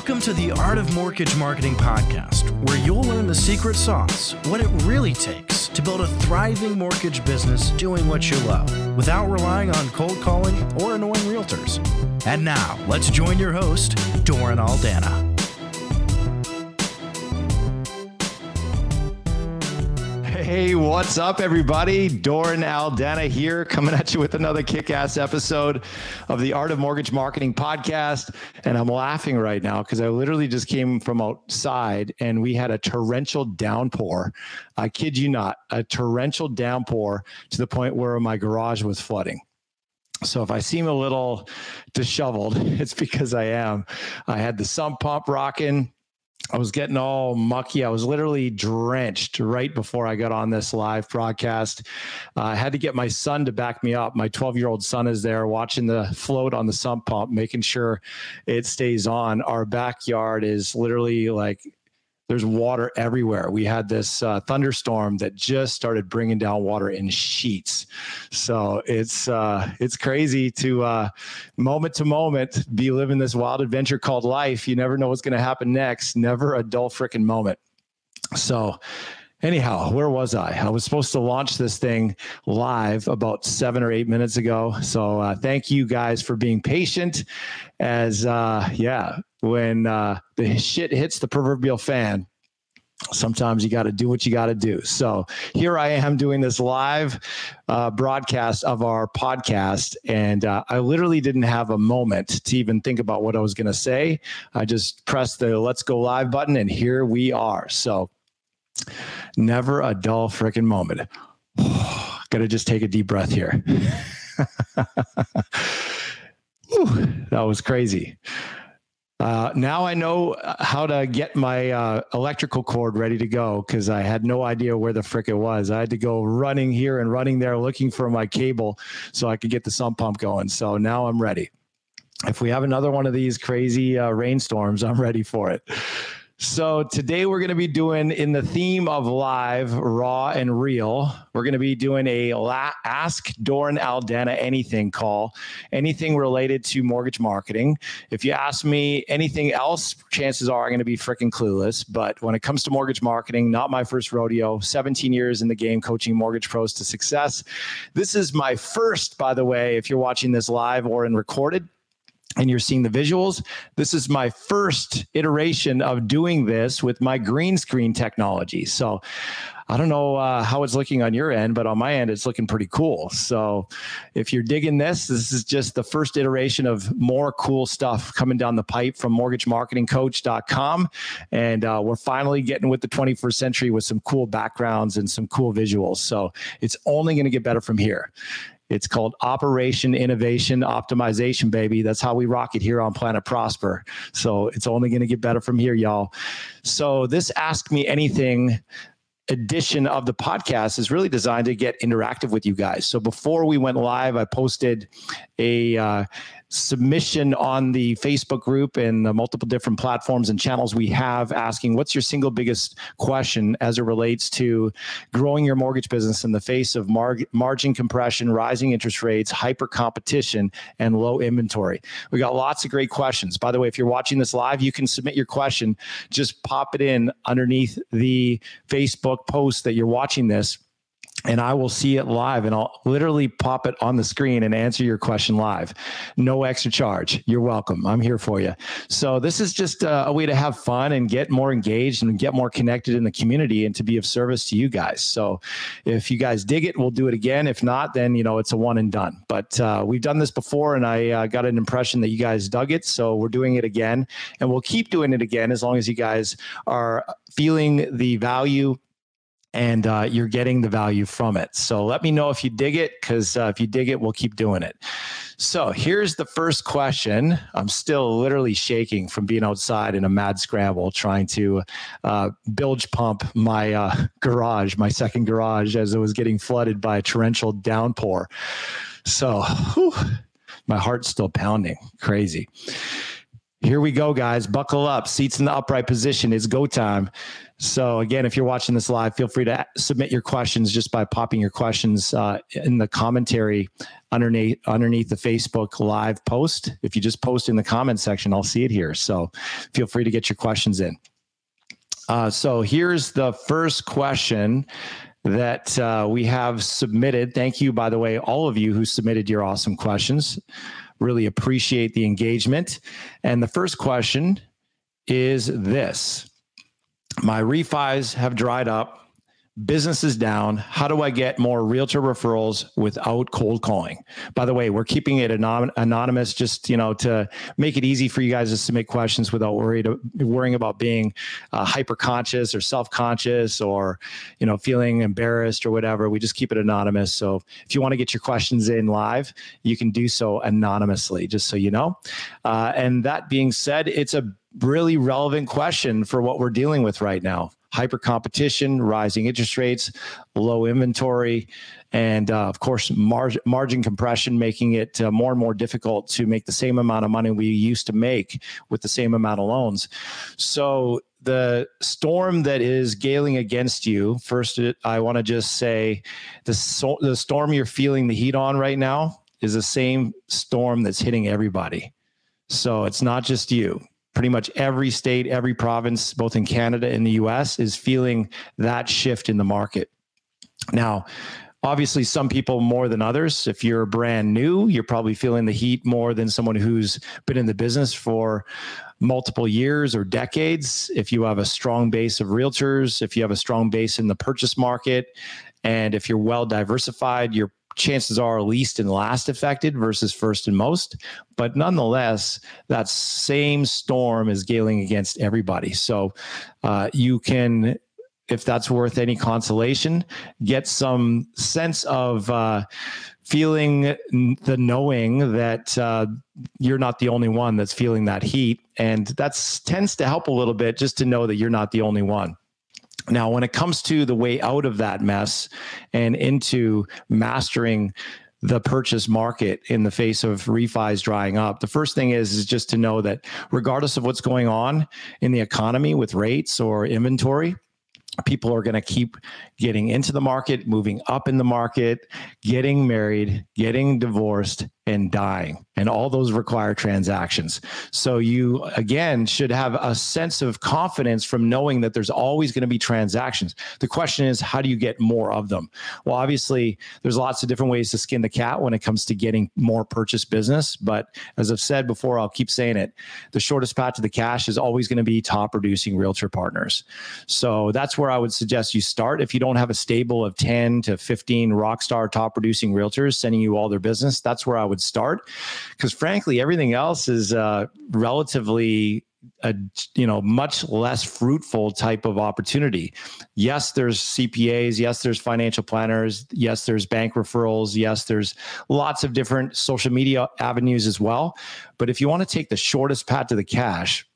Welcome to the Art of Mortgage Marketing Podcast, where you'll learn the secret sauce, what it really takes to build a thriving mortgage business doing what you love, without relying on cold calling or annoying realtors. And now, let's join your host, Doran Aldana. Hey, what's up, everybody? Doran Aldana here, coming at you with another kick-ass episode of the Art of Mortgage Marketing Podcast. And I'm laughing right now because I literally just came from outside and we had a torrential downpour. I kid you not, a torrential downpour to the point where my garage was flooding. So if I seem a little disheveled, it's because I am. I had the sump pump rocking. I was getting all mucky. I was literally drenched right before I got on this live broadcast. I had to get my son to back me up. My 12-year-old son is there watching the float on the sump pump, making sure it stays on. Our backyard is literally like there's water everywhere. We had this thunderstorm that just started bringing down water in sheets. So it's crazy to moment be living this wild adventure called life. You never know what's going to happen next. Never a dull frickin' moment. So anyhow, where was I? I was supposed to launch this thing live about 7 or 8 minutes ago. So thank you guys for being patient as, when the shit hits the proverbial fan, sometimes you got to do what you got to do. So here I am doing this live broadcast of our podcast. And I literally didn't have a moment to even think about what I was going to say. I just pressed the let's go live button and here we are. So never a dull frickin' moment. Got to just take a deep breath here. Whew, that was crazy. Now I know how to get my electrical cord ready to go because I had no idea where the frick it was. I had to go running here and running there looking for my cable so I could get the sump pump going. So now I'm ready. If we have another one of these crazy rainstorms, I'm ready for it. So today we're going to be doing, in the theme of live, raw and real, we're going to be doing a Ask Doran Aldana Anything call, anything related to mortgage marketing. If you ask me anything else, chances are I'm going to be freaking clueless. But when it comes to mortgage marketing, not my first rodeo, 17 years in the game coaching mortgage pros to success. This is my first, by the way, if you're watching this live or in recorded, and you're seeing the visuals. This is my first iteration of doing this with my green screen technology. So I don't know how it's looking on your end, but on my end, it's looking pretty cool. So if you're digging this, this is just the first iteration of more cool stuff coming down the pipe from MortgageMarketingCoach.com. And we're finally getting with the 21st century with some cool backgrounds and some cool visuals. So it's only going to get better from here. It's called Operation Innovation Optimization, baby. That's how we rock it here on Planet Prosper. So it's only going to get better from here, y'all. So this Ask Me Anything edition of the podcast is really designed to get interactive with you guys. So before we went live, I posted a submission on the Facebook group and the multiple different platforms and channels we have asking, what's your single biggest question as it relates to growing your mortgage business in the face of margin compression, rising interest rates, hyper competition, and low inventory? We got lots of great questions. By the way, if you're watching this live, you can submit your question. Just pop it in underneath the Facebook post that you're watching this. And I will see it live and I'll literally pop it on the screen and answer your question live. No extra charge. You're welcome. I'm here for you. So this is just a way to have fun and get more engaged and get more connected in the community and to be of service to you guys. So if you guys dig it, we'll do it again. If not, then, you know, it's a one and done. But we've done this before and I got an impression that you guys dug it. So we're doing it again and we'll keep doing it again as long as you guys are feeling the value and you're getting the value from it. So let me know if you dig it, because if you dig it, we'll keep doing it. So here's the first question. I'm still literally shaking from being outside in a mad scramble, trying to bilge pump my garage, my second garage, as it was getting flooded by a torrential downpour. So whew, my heart's still pounding. Crazy. Here we go, guys. Buckle up. Seats in the upright position. It's go time. So again, if you're watching this live, feel free to submit your questions just by popping your questions in the commentary underneath the Facebook live post. If you just post in the comment section, I'll see it here. So feel free to get your questions in. So here's the first question that we have submitted. Thank you, by the way, all of you who submitted your awesome questions. Really appreciate the engagement. And the first question is this. My refis have dried up, business is down. How do I get more realtor referrals without cold calling? By the way, we're keeping it anonymous just, to make it easy for you guys to submit questions without worrying about being hyper-conscious or self-conscious or, feeling embarrassed or whatever. We just keep it anonymous. So if you want to get your questions in live, you can do so anonymously, just so you know. And that being said, it's a really relevant question for what we're dealing with right now. Hyper competition, rising interest rates, low inventory, and of course, margin compression, making it more and more difficult to make the same amount of money we used to make with the same amount of loans. So the storm that is galing against you, first, I want to just say the storm you're feeling the heat on right now is the same storm that's hitting everybody. So it's not just you. Pretty much every state, every province, both in Canada and the US, is feeling that shift in the market. Now, obviously, some people more than others. If you're brand new, you're probably feeling the heat more than someone who's been in the business for multiple years or decades. If you have a strong base of realtors, if you have a strong base in the purchase market, and if you're well diversified, you're chances are least and last affected versus first and most. But nonetheless, that same storm is galing against everybody. So you can, if that's worth any consolation, get some sense of feeling the knowing that you're not the only one that's feeling that heat. And that tends to help a little bit just to know that you're not the only one. Now, when it comes to the way out of that mess and into mastering the purchase market in the face of refis drying up, the first thing is just to know that regardless of what's going on in the economy with rates or inventory, people are going to keep getting into the market, moving up in the market, getting married, getting divorced, and dying. And all those require transactions. So you, again, should have a sense of confidence from knowing that there's always going to be transactions. The question is, how do you get more of them? Well, obviously, there's lots of different ways to skin the cat when it comes to getting more purchase business. But as I've said before, I'll keep saying it, the shortest path to the cash is always going to be top producing realtor partners. So that's where I would suggest you start. If you don't have a stable of 10 to 15 rock star top producing realtors sending you all their business, that's where I would start, because frankly, everything else is relatively much less fruitful type of opportunity. Yes, there's CPAs. Yes, there's financial planners. Yes, there's bank referrals. Yes, there's lots of different social media avenues as well. But if you want to take the shortest path to the cash,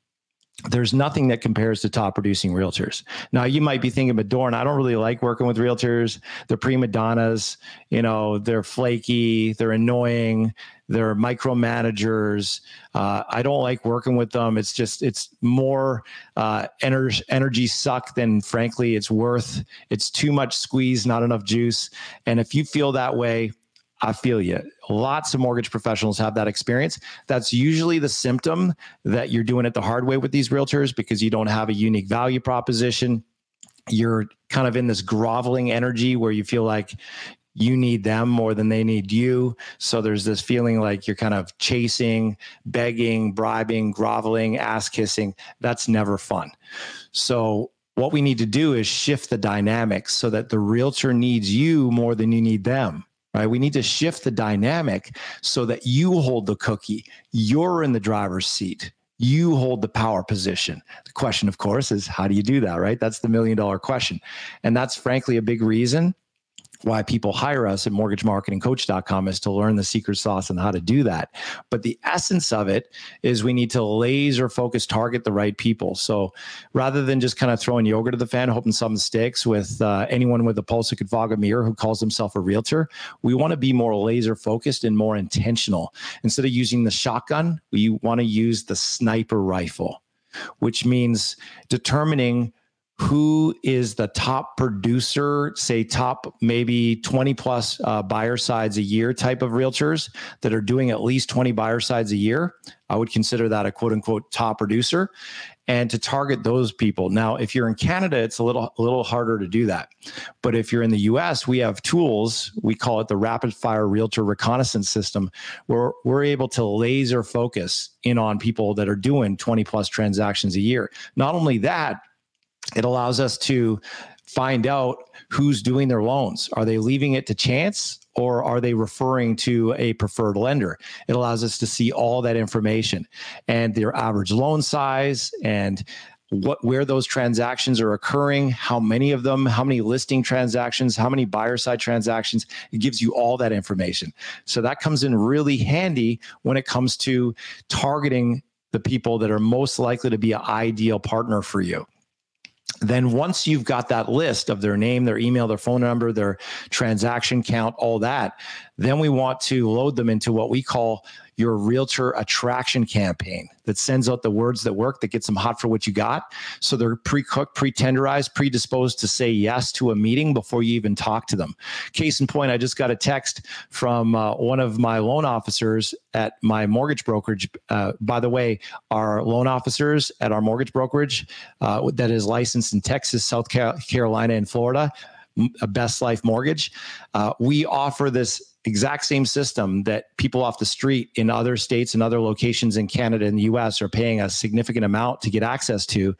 there's nothing that compares to top producing realtors. Now, you might be thinking, but Doran, I don't really like working with realtors. They're prima donnas, they're flaky, they're annoying, they're micromanagers. I don't like working with them. It's just, it's more energy suck than frankly it's worth. It's too much squeeze, not enough juice. And if you feel that way, I feel you. Lots of mortgage professionals have that experience. That's usually the symptom that you're doing it the hard way with these realtors because you don't have a unique value proposition. You're kind of in this groveling energy where you feel like you need them more than they need you. So there's this feeling like you're kind of chasing, begging, bribing, groveling, ass kissing. That's never fun. So what we need to do is shift the dynamics so that the realtor needs you more than you need them. Right? We need to shift the dynamic so that you hold the cookie. You're in the driver's seat. You hold the power position. The question, of course, is how do you do that, right? That's the million-dollar question. And that's frankly a big reason why people hire us at MortgageMarketingCoach.com is to learn the secret sauce and how to do that. But the essence of it is we need to laser focus, target the right people. So rather than just kind of throwing yogurt to the fan, hoping something sticks with anyone with a pulse who could fog a mirror who calls himself a realtor, we want to be more laser focused and more intentional. Instead of using the shotgun, we want to use the sniper rifle, which means determining who is the top producer, say top maybe 20 plus buyer sides a year type of realtors that are doing at least 20 buyer sides a year. I would consider that a quote unquote top producer, and to target those people. Now, if you're in Canada, it's a little harder to do that. But if you're in the US, we have tools, we call it the rapid fire realtor reconnaissance system, where we're able to laser focus in on people that are doing 20 plus transactions a year. Not only that, it allows us to find out who's doing their loans. Are they leaving it to chance, or are they referring to a preferred lender? It allows us to see all that information and their average loan size and where those transactions are occurring, how many of them, how many listing transactions, how many buyer side transactions. It gives you all that information. So that comes in really handy when it comes to targeting the people that are most likely to be an ideal partner for you. Then once you've got that list of their name, their email, their phone number, their transaction count, all that, then we want to load them into what we call your realtor attraction campaign that sends out the words that work, that gets them hot for what you got. So they're pre-cooked, pre-tenderized, predisposed to say yes to a meeting before you even talk to them. Case in point, I just got a text from one of my loan officers at my mortgage brokerage. By the way, our loan officers at our mortgage brokerage that is licensed in Texas, South Carolina, and Florida, Best Life Mortgage, we offer this exact same system that people off the street in other states and other locations in Canada and the US are paying a significant amount to get access to.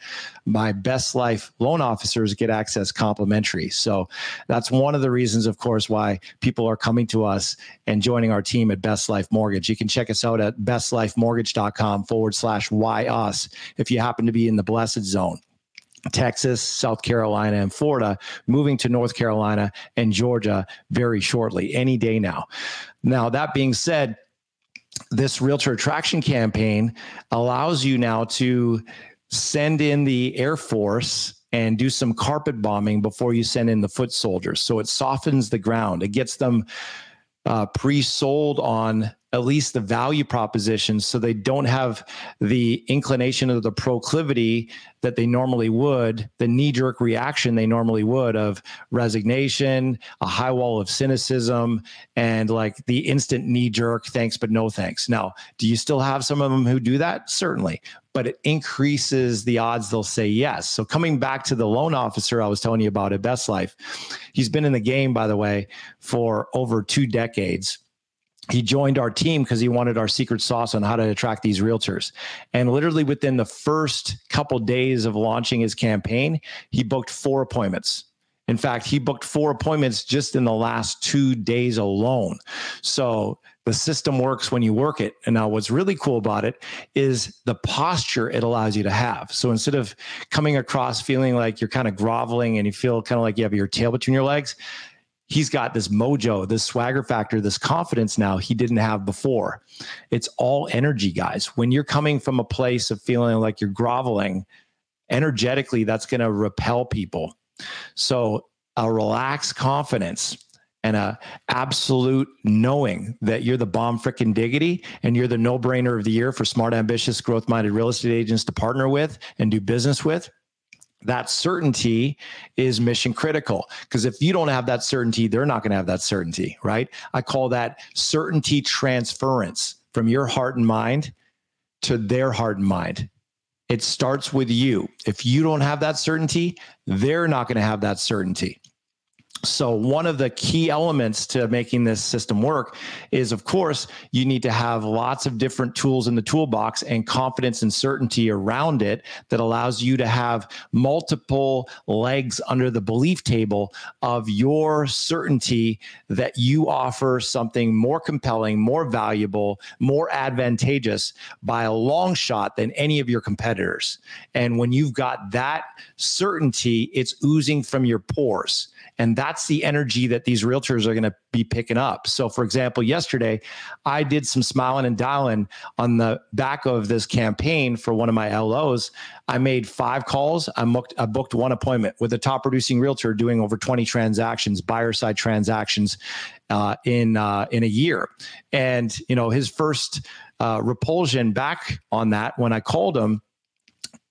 My Best Life loan officers get access complimentary. So that's one of the reasons, of course, why people are coming to us and joining our team at Best Life Mortgage. You can check us out at bestlifemortgage.com/whyus if you happen to be in the blessed zone. Texas, South Carolina, and Florida, moving to North Carolina and Georgia very shortly, any day now. Now, that being said, this realtor attraction campaign allows you now to send in the Air Force and do some carpet bombing before you send in the foot soldiers. So it softens the ground. It gets them pre-sold on at least the value proposition, so they don't have the inclination or the proclivity that they normally would, the knee-jerk reaction they normally would of resignation, a high wall of cynicism, and like the instant knee-jerk thanks but no thanks. Now, do you still have some of them who do that? Certainly, but it increases the odds they'll say yes. So coming back to the loan officer I was telling you about at Best Life, he's been in the game, by the way, for over 2 decades. He joined our team because he wanted our secret sauce on how to attract these realtors. And literally within the first couple of days of launching his campaign, he booked 4 appointments. In fact, he booked 4 appointments just in the last 2 days alone. So the system works when you work it. And now what's really cool about it is the posture it allows you to have. So instead of coming across feeling like you're kind of groveling and you feel kind of like you have your tail between your legs, he's got this mojo, this swagger factor, this confidence now he didn't have before. It's all energy, guys. When you're coming from a place of feeling like you're groveling, energetically, that's going to repel people. So a relaxed confidence and a absolute knowing that you're the bomb frickin' diggity and you're the no-brainer of the year for smart, ambitious, growth-minded real estate agents to partner with and do business with. That certainty is mission critical, because if you don't have that certainty, they're not going to have that certainty, right? I call that certainty transference from your heart and mind to their heart and mind. It starts with you. If you don't have that certainty, they're not going to have that certainty. So one of the key elements to making this system work is, of course, you need to have lots of different tools in the toolbox and confidence and certainty around it that allows you to have multiple legs under the belief table of your certainty that you offer something more compelling, more valuable, more advantageous by a long shot than any of your competitors. And when you've got that certainty, it's oozing from your pores. And that's the energy that these realtors are going to be picking up. So for example, yesterday, I did some smiling and dialing on the back of this campaign for one of my LOs. I made 5 calls. I booked 1 appointment with a top producing realtor doing over 20 transactions, buyer side transactions in a year. And you know, his first repulsion back on that, when I called him,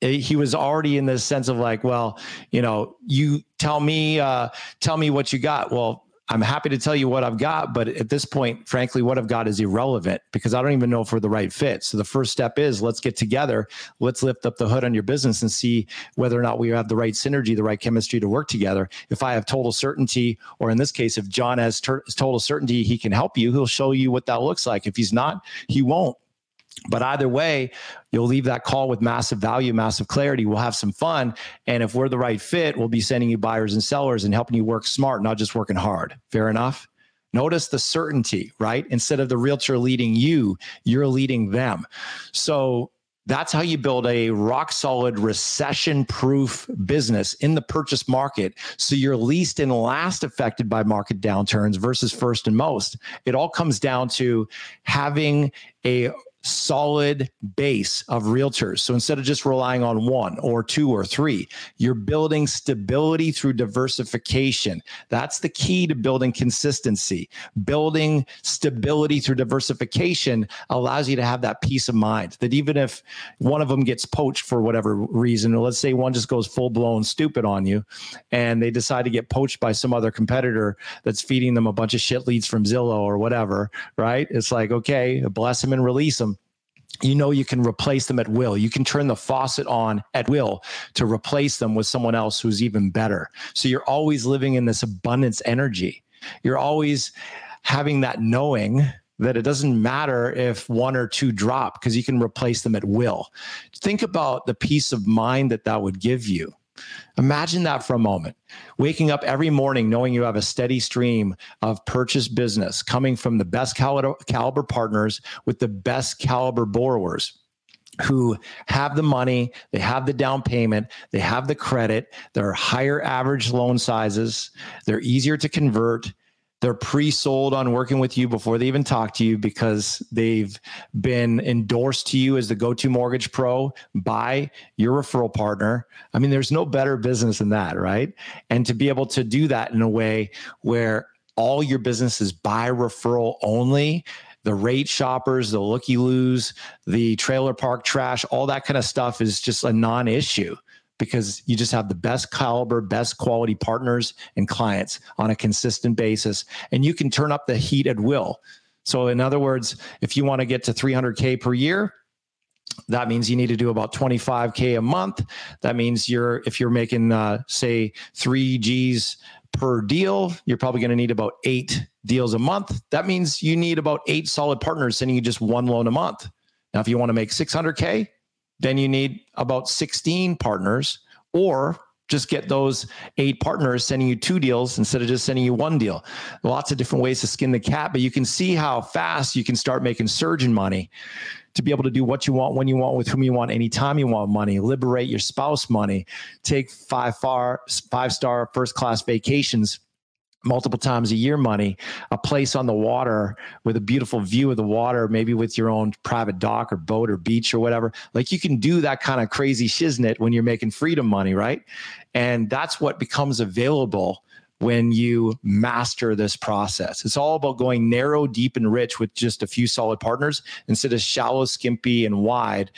he was already in this sense of like, well, you know, you tell me what you got. Well, I'm happy to tell you what I've got, but at this point, frankly, what I've got is irrelevant because I don't even know if we're the right fit. So the first step is let's get together. Let's lift up the hood on your business and see whether or not we have the right synergy, the right chemistry to work together. If I have total certainty, or in this case, if John has total certainty, he can help you. He'll show you what that looks like. If he's not, he won't. But either way, you'll leave that call with massive value, massive clarity. We'll have some fun. And if we're the right fit, we'll be sending you buyers and sellers and helping you work smart, not just working hard. Fair enough? Notice the certainty, right? Instead of the realtor leading you, you're leading them. So that's how you build a rock solid recession proof business in the purchase market. So you're least and last affected by market downturns versus first and most. It all comes down to having a solid base of realtors. So instead of just relying on 1 or 2 or 3, you're building stability through diversification. That's the key to building consistency. Building stability through diversification allows you to have that peace of mind that even if one of them gets poached for whatever reason, or let's say one just goes full-blown stupid on you and they decide to get poached by some other competitor that's feeding them a bunch of shit leads from Zillow or whatever, right? It's like, okay, bless them and release them. You know, you can replace them at will. You can turn the faucet on at will to replace them with someone else who's even better. So you're always living in this abundance energy. You're always having that knowing that it doesn't matter if 1 or 2 drop because you can replace them at will. Think about the peace of mind that that would give you. Imagine that for a moment, waking up every morning, knowing you have a steady stream of purchase business coming from the best caliber partners with the best caliber borrowers who have the money, they have the down payment, they have the credit, they're higher average loan sizes, they're easier to convert. They're pre-sold on working with you before they even talk to you because they've been endorsed to you as the go-to mortgage pro by your referral partner. I mean, there's no better business than that, right? And to be able to do that in a way where all your business is by referral only, the rate shoppers, the looky-loos, the trailer park trash, all that kind of stuff is just a non-issue, because you just have the best caliber, best quality partners and clients on a consistent basis. And you can turn up the heat at will. So in other words, if you want to get to 300K per year, that means you need to do about 25K a month. That means you're, if you're making, say, 3 G's per deal, you're probably going to need about 8 deals a month. That means you need about 8 solid partners sending you just 1 loan a month. Now, if you want to make 600K, then you need about 16 partners, or just get those 8 partners sending you 2 deals instead of just sending you 1 deal. Lots of different ways to skin the cat, but you can see how fast you can start making surgeon money to be able to do what you want, when you want, with whom you want, anytime you want money, liberate your spouse money, take 5-star first-class vacations multiple times a year money, a place on the water with a beautiful view of the water, maybe with your own private dock or boat or beach or whatever. Like, you can do that kind of crazy shiznit when you're making freedom money, right? And that's what becomes available when you master this process. It's all about going narrow, deep, and rich with just a few solid partners instead of shallow, skimpy, and wide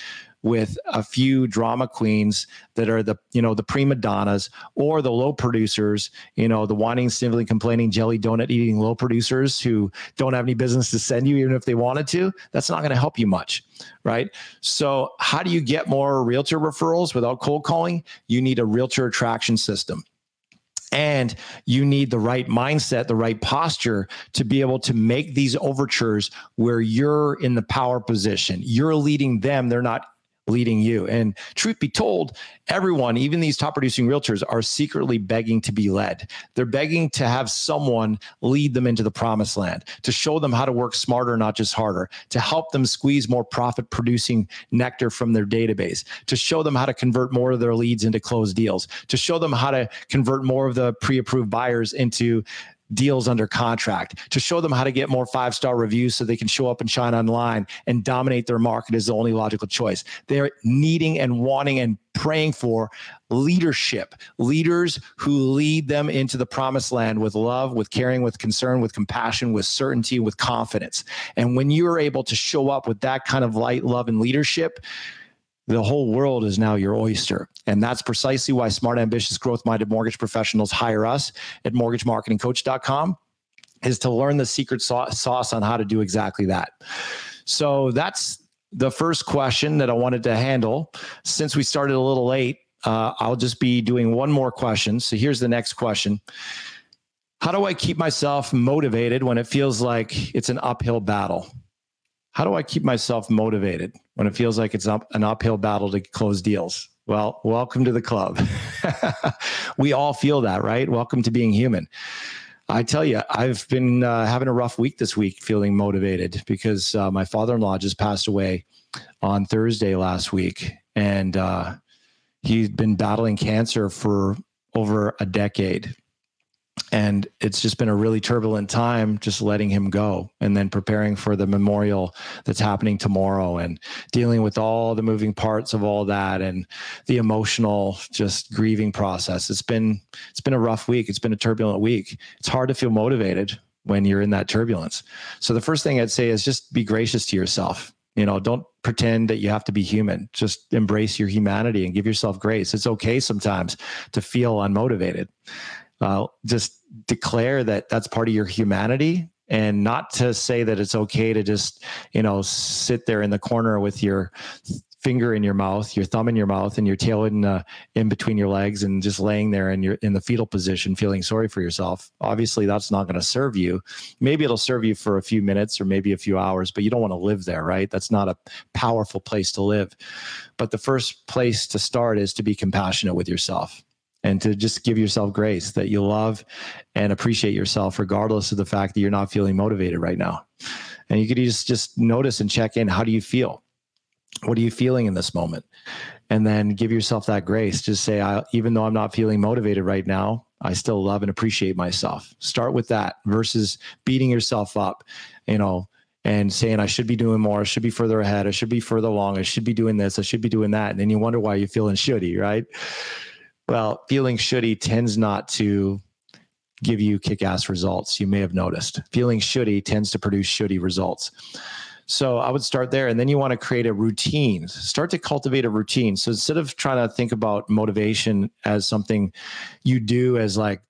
with a few drama queens that are the, you know, the prima donnas or the low producers, you know, the whining, sniveling, complaining, jelly donut eating low producers who don't have any business to send you, even if they wanted to. That's not going to help you much, right? So how do you get more realtor referrals without cold calling? You need a realtor attraction system. And you need the right mindset, the right posture to be able to make these overtures where you're in the power position. You're leading them. They're not leading you. And truth be told, everyone, even these top producing realtors, are secretly begging to be led. They're begging to have someone lead them into the promised land, to show them how to work smarter, not just harder, to help them squeeze more profit producing nectar from their database, to show them how to convert more of their leads into closed deals, to show them how to convert more of the pre-approved buyers into deals under contract, to show them how to get more five-star reviews so they can show up and shine online and dominate their market is the only logical choice. They're needing and wanting and praying for leadership, leaders who lead them into the promised land with love, with caring, with concern, with compassion, with certainty, with confidence. And when you're able to show up with that kind of light, love, and leadership, the whole world is now your oyster. And that's precisely why smart, ambitious, growth-minded mortgage professionals hire us at MortgageMarketingCoach.com, is to learn the secret sauce on how to do exactly that. So that's the first question that I wanted to handle. Since we started a little late, I'll just be doing one more question. So here's the next question. How do I keep myself motivated when it feels like it's an uphill battle? How do I keep myself motivated when it feels like it's an uphill battle to close deals? Well, welcome to the club. We all feel that, right? Welcome to being human. I tell you, I've been having a rough week this week, feeling motivated because my father-in-law just passed away on Thursday last week. And he'd been battling cancer for over a decade. And it's just been a really turbulent time just letting him go and then preparing for the memorial that's happening tomorrow and dealing with all the moving parts of all that and the emotional just grieving process. It's been a rough week. It's been a turbulent week. It's hard to feel motivated when you're in that turbulence. So the first thing I'd say is just be gracious to yourself. You know, don't pretend that you have to be human. Just embrace your humanity and give yourself grace. It's okay sometimes to feel unmotivated. Just declare that that's part of your humanity, and not to say that it's okay to just, you know, sit there in the corner with your finger in your mouth, your thumb in your mouth, and your tail in between your legs, and just laying there in the fetal position, feeling sorry for yourself. Obviously, that's not going to serve you. Maybe it'll serve you for a few minutes or maybe a few hours, but you don't want to live there, right? That's not a powerful place to live. But the first place to start is to be compassionate with yourself, and to just give yourself grace that you love and appreciate yourself regardless of the fact that you're not feeling motivated right now. And you could just notice and check in. How do you feel? What are you feeling in this moment? And then give yourself that grace. Just say, even though I'm not feeling motivated right now, I still love and appreciate myself. Start with that versus beating yourself up, you know, and saying, I should be doing more, I should be further ahead, I should be further along, I should be doing this, I should be doing that. And then you wonder why you're feeling shitty, right? Well, feeling shitty tends not to give you kick-ass results. You may have noticed. Feeling shitty tends to produce shitty results. So I would start there. And then you want to create a routine. Start to cultivate a routine. So instead of trying to think about motivation as something you do as like,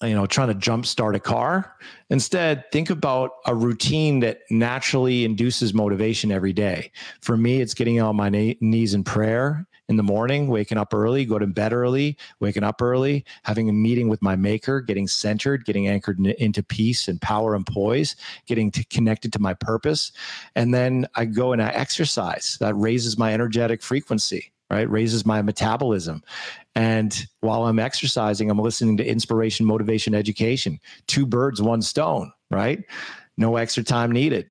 you know, trying to jumpstart a car, instead, think about a routine that naturally induces motivation every day. For me, it's getting on my knees in prayer in the morning, waking up early, go to bed early, waking up early, having a meeting with my maker, getting centered, getting anchored into peace and power and poise, getting connected to my purpose. And then I go and I exercise. That raises my energetic frequency, right? Raises my metabolism. And while I'm exercising, I'm listening to inspiration, motivation, education. Two birds, one stone, right? No extra time needed.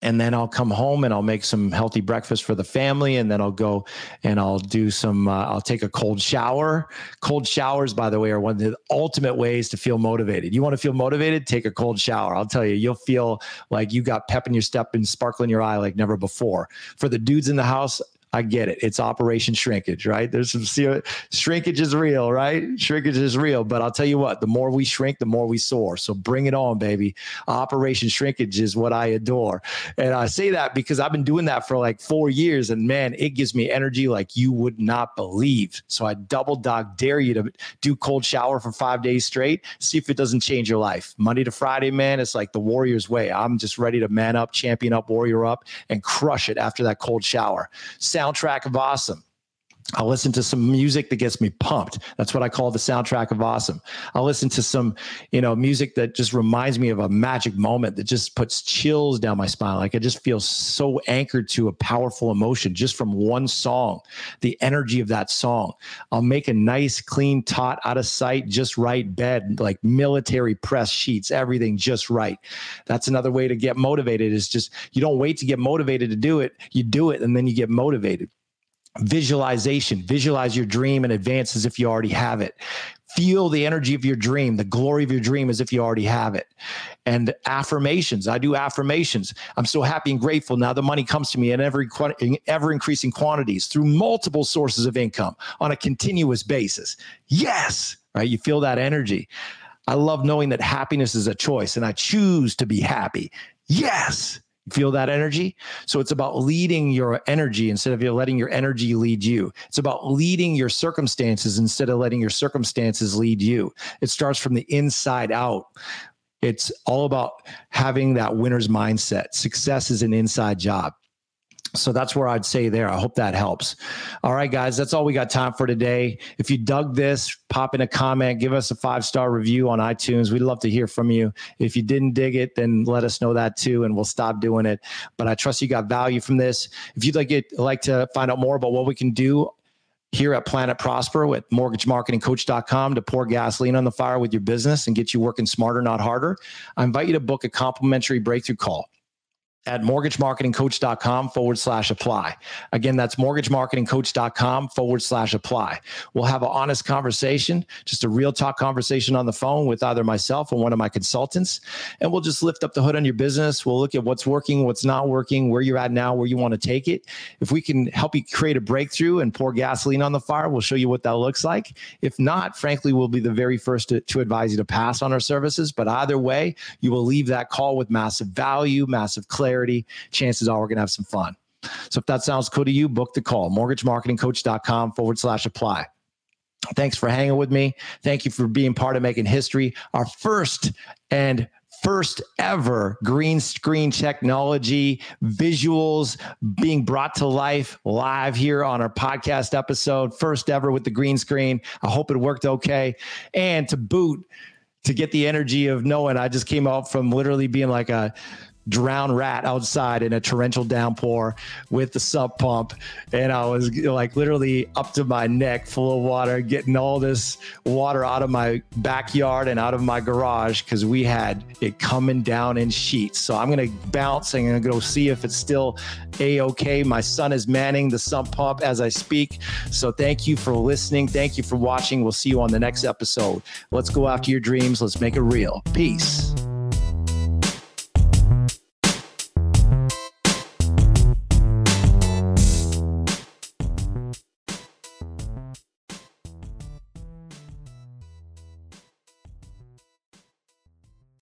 And then I'll come home and I'll make some healthy breakfast for the family. And then I'll go and I'll do some, I'll take a cold shower. Cold showers, by the way, are one of the ultimate ways to feel motivated. You want to feel motivated? Take a cold shower. I'll tell you, you'll feel like you got pep in your step and sparkle in your eye like never before. For the dudes in the house, I get it. It's Operation Shrinkage, right? There's some shrinkage is real, right? Shrinkage is real. But I'll tell you what, the more we shrink, the more we soar. So bring it on, baby. Operation Shrinkage is what I adore. And I say that because I've been doing that for like 4 years. And man, it gives me energy like you would not believe. So I dare you to do cold shower for 5 days straight. See if it doesn't change your life. Monday to Friday, man, it's like the warrior's way. I'm just ready to man up, champion up, warrior up, and crush it after that cold shower. Soundtrack of awesome. I'll listen to some music that gets me pumped. That's what I call the soundtrack of awesome. I'll listen to some, music that just reminds me of a magic moment that just puts chills down my spine. Like I just feel so anchored to a powerful emotion just from one song, the energy of that song. I'll make a nice, clean, taut, out of sight, just right bed, like military press sheets, everything just right. That's another way to get motivated is just, you don't wait to get motivated to do it. You do it and then you get motivated. Visualization, visualize your dream in advance as if you already have it. Feel the energy of your dream, the glory of your dream as if you already have it. And affirmations, I do affirmations. I'm so happy and grateful now the money comes to me in ever increasing quantities through multiple sources of income on a continuous basis. Yes, right? You feel that energy. I love knowing that happiness is a choice and I choose to be happy. Yes. Feel that energy. So it's about leading your energy instead of letting your energy lead you. It's about leading your circumstances instead of letting your circumstances lead you. It starts from the inside out. It's all about having that winner's mindset. Success is an inside job. So that's where I'd say there. I hope that helps. All right, guys, that's all we got time for today. If you dug this, pop in a comment, give us a 5-star review on iTunes. We'd love to hear from you. If you didn't dig it, then let us know that too, and we'll stop doing it. But I trust you got value from this. If you'd like to find out more about what we can do here at Planet Prosper with MortgageMarketingCoach.com to pour gasoline on the fire with your business and get you working smarter, not harder, I invite you to book a complimentary breakthrough call at MortgageMarketingCoach.com/apply. Again, that's MortgageMarketingCoach.com/apply. We'll have an honest conversation, just a real talk conversation on the phone with either myself or one of my consultants. And we'll just lift up the hood on your business. We'll look at what's working, what's not working, where you're at now, where you want to take it. If we can help you create a breakthrough and pour gasoline on the fire, we'll show you what that looks like. If not, frankly, we'll be the very first to advise you to pass on our services. But either way, you will leave that call with massive value, massive clarity. Chances are we're going to have some fun. So if that sounds cool to you, book the call, MortgageMarketingCoach.com/apply. Thanks for hanging with me. Thank you for being part of making history. Our first ever green screen technology visuals being brought to life live here on our podcast episode, first ever with the green screen. I hope it worked okay. And to boot, to get the energy of knowing I just came out from literally being like a drowned rat outside in a torrential downpour with the sump pump. And I was like literally up to my neck full of water, getting all this water out of my backyard and out of my garage because we had it coming down in sheets. So I'm going to bounce and I'm going to go see if it's still A-okay. My son is manning the sump pump as I speak. So thank you for listening. Thank you for watching. We'll see you on the next episode. Let's go after your dreams. Let's make it real. Peace.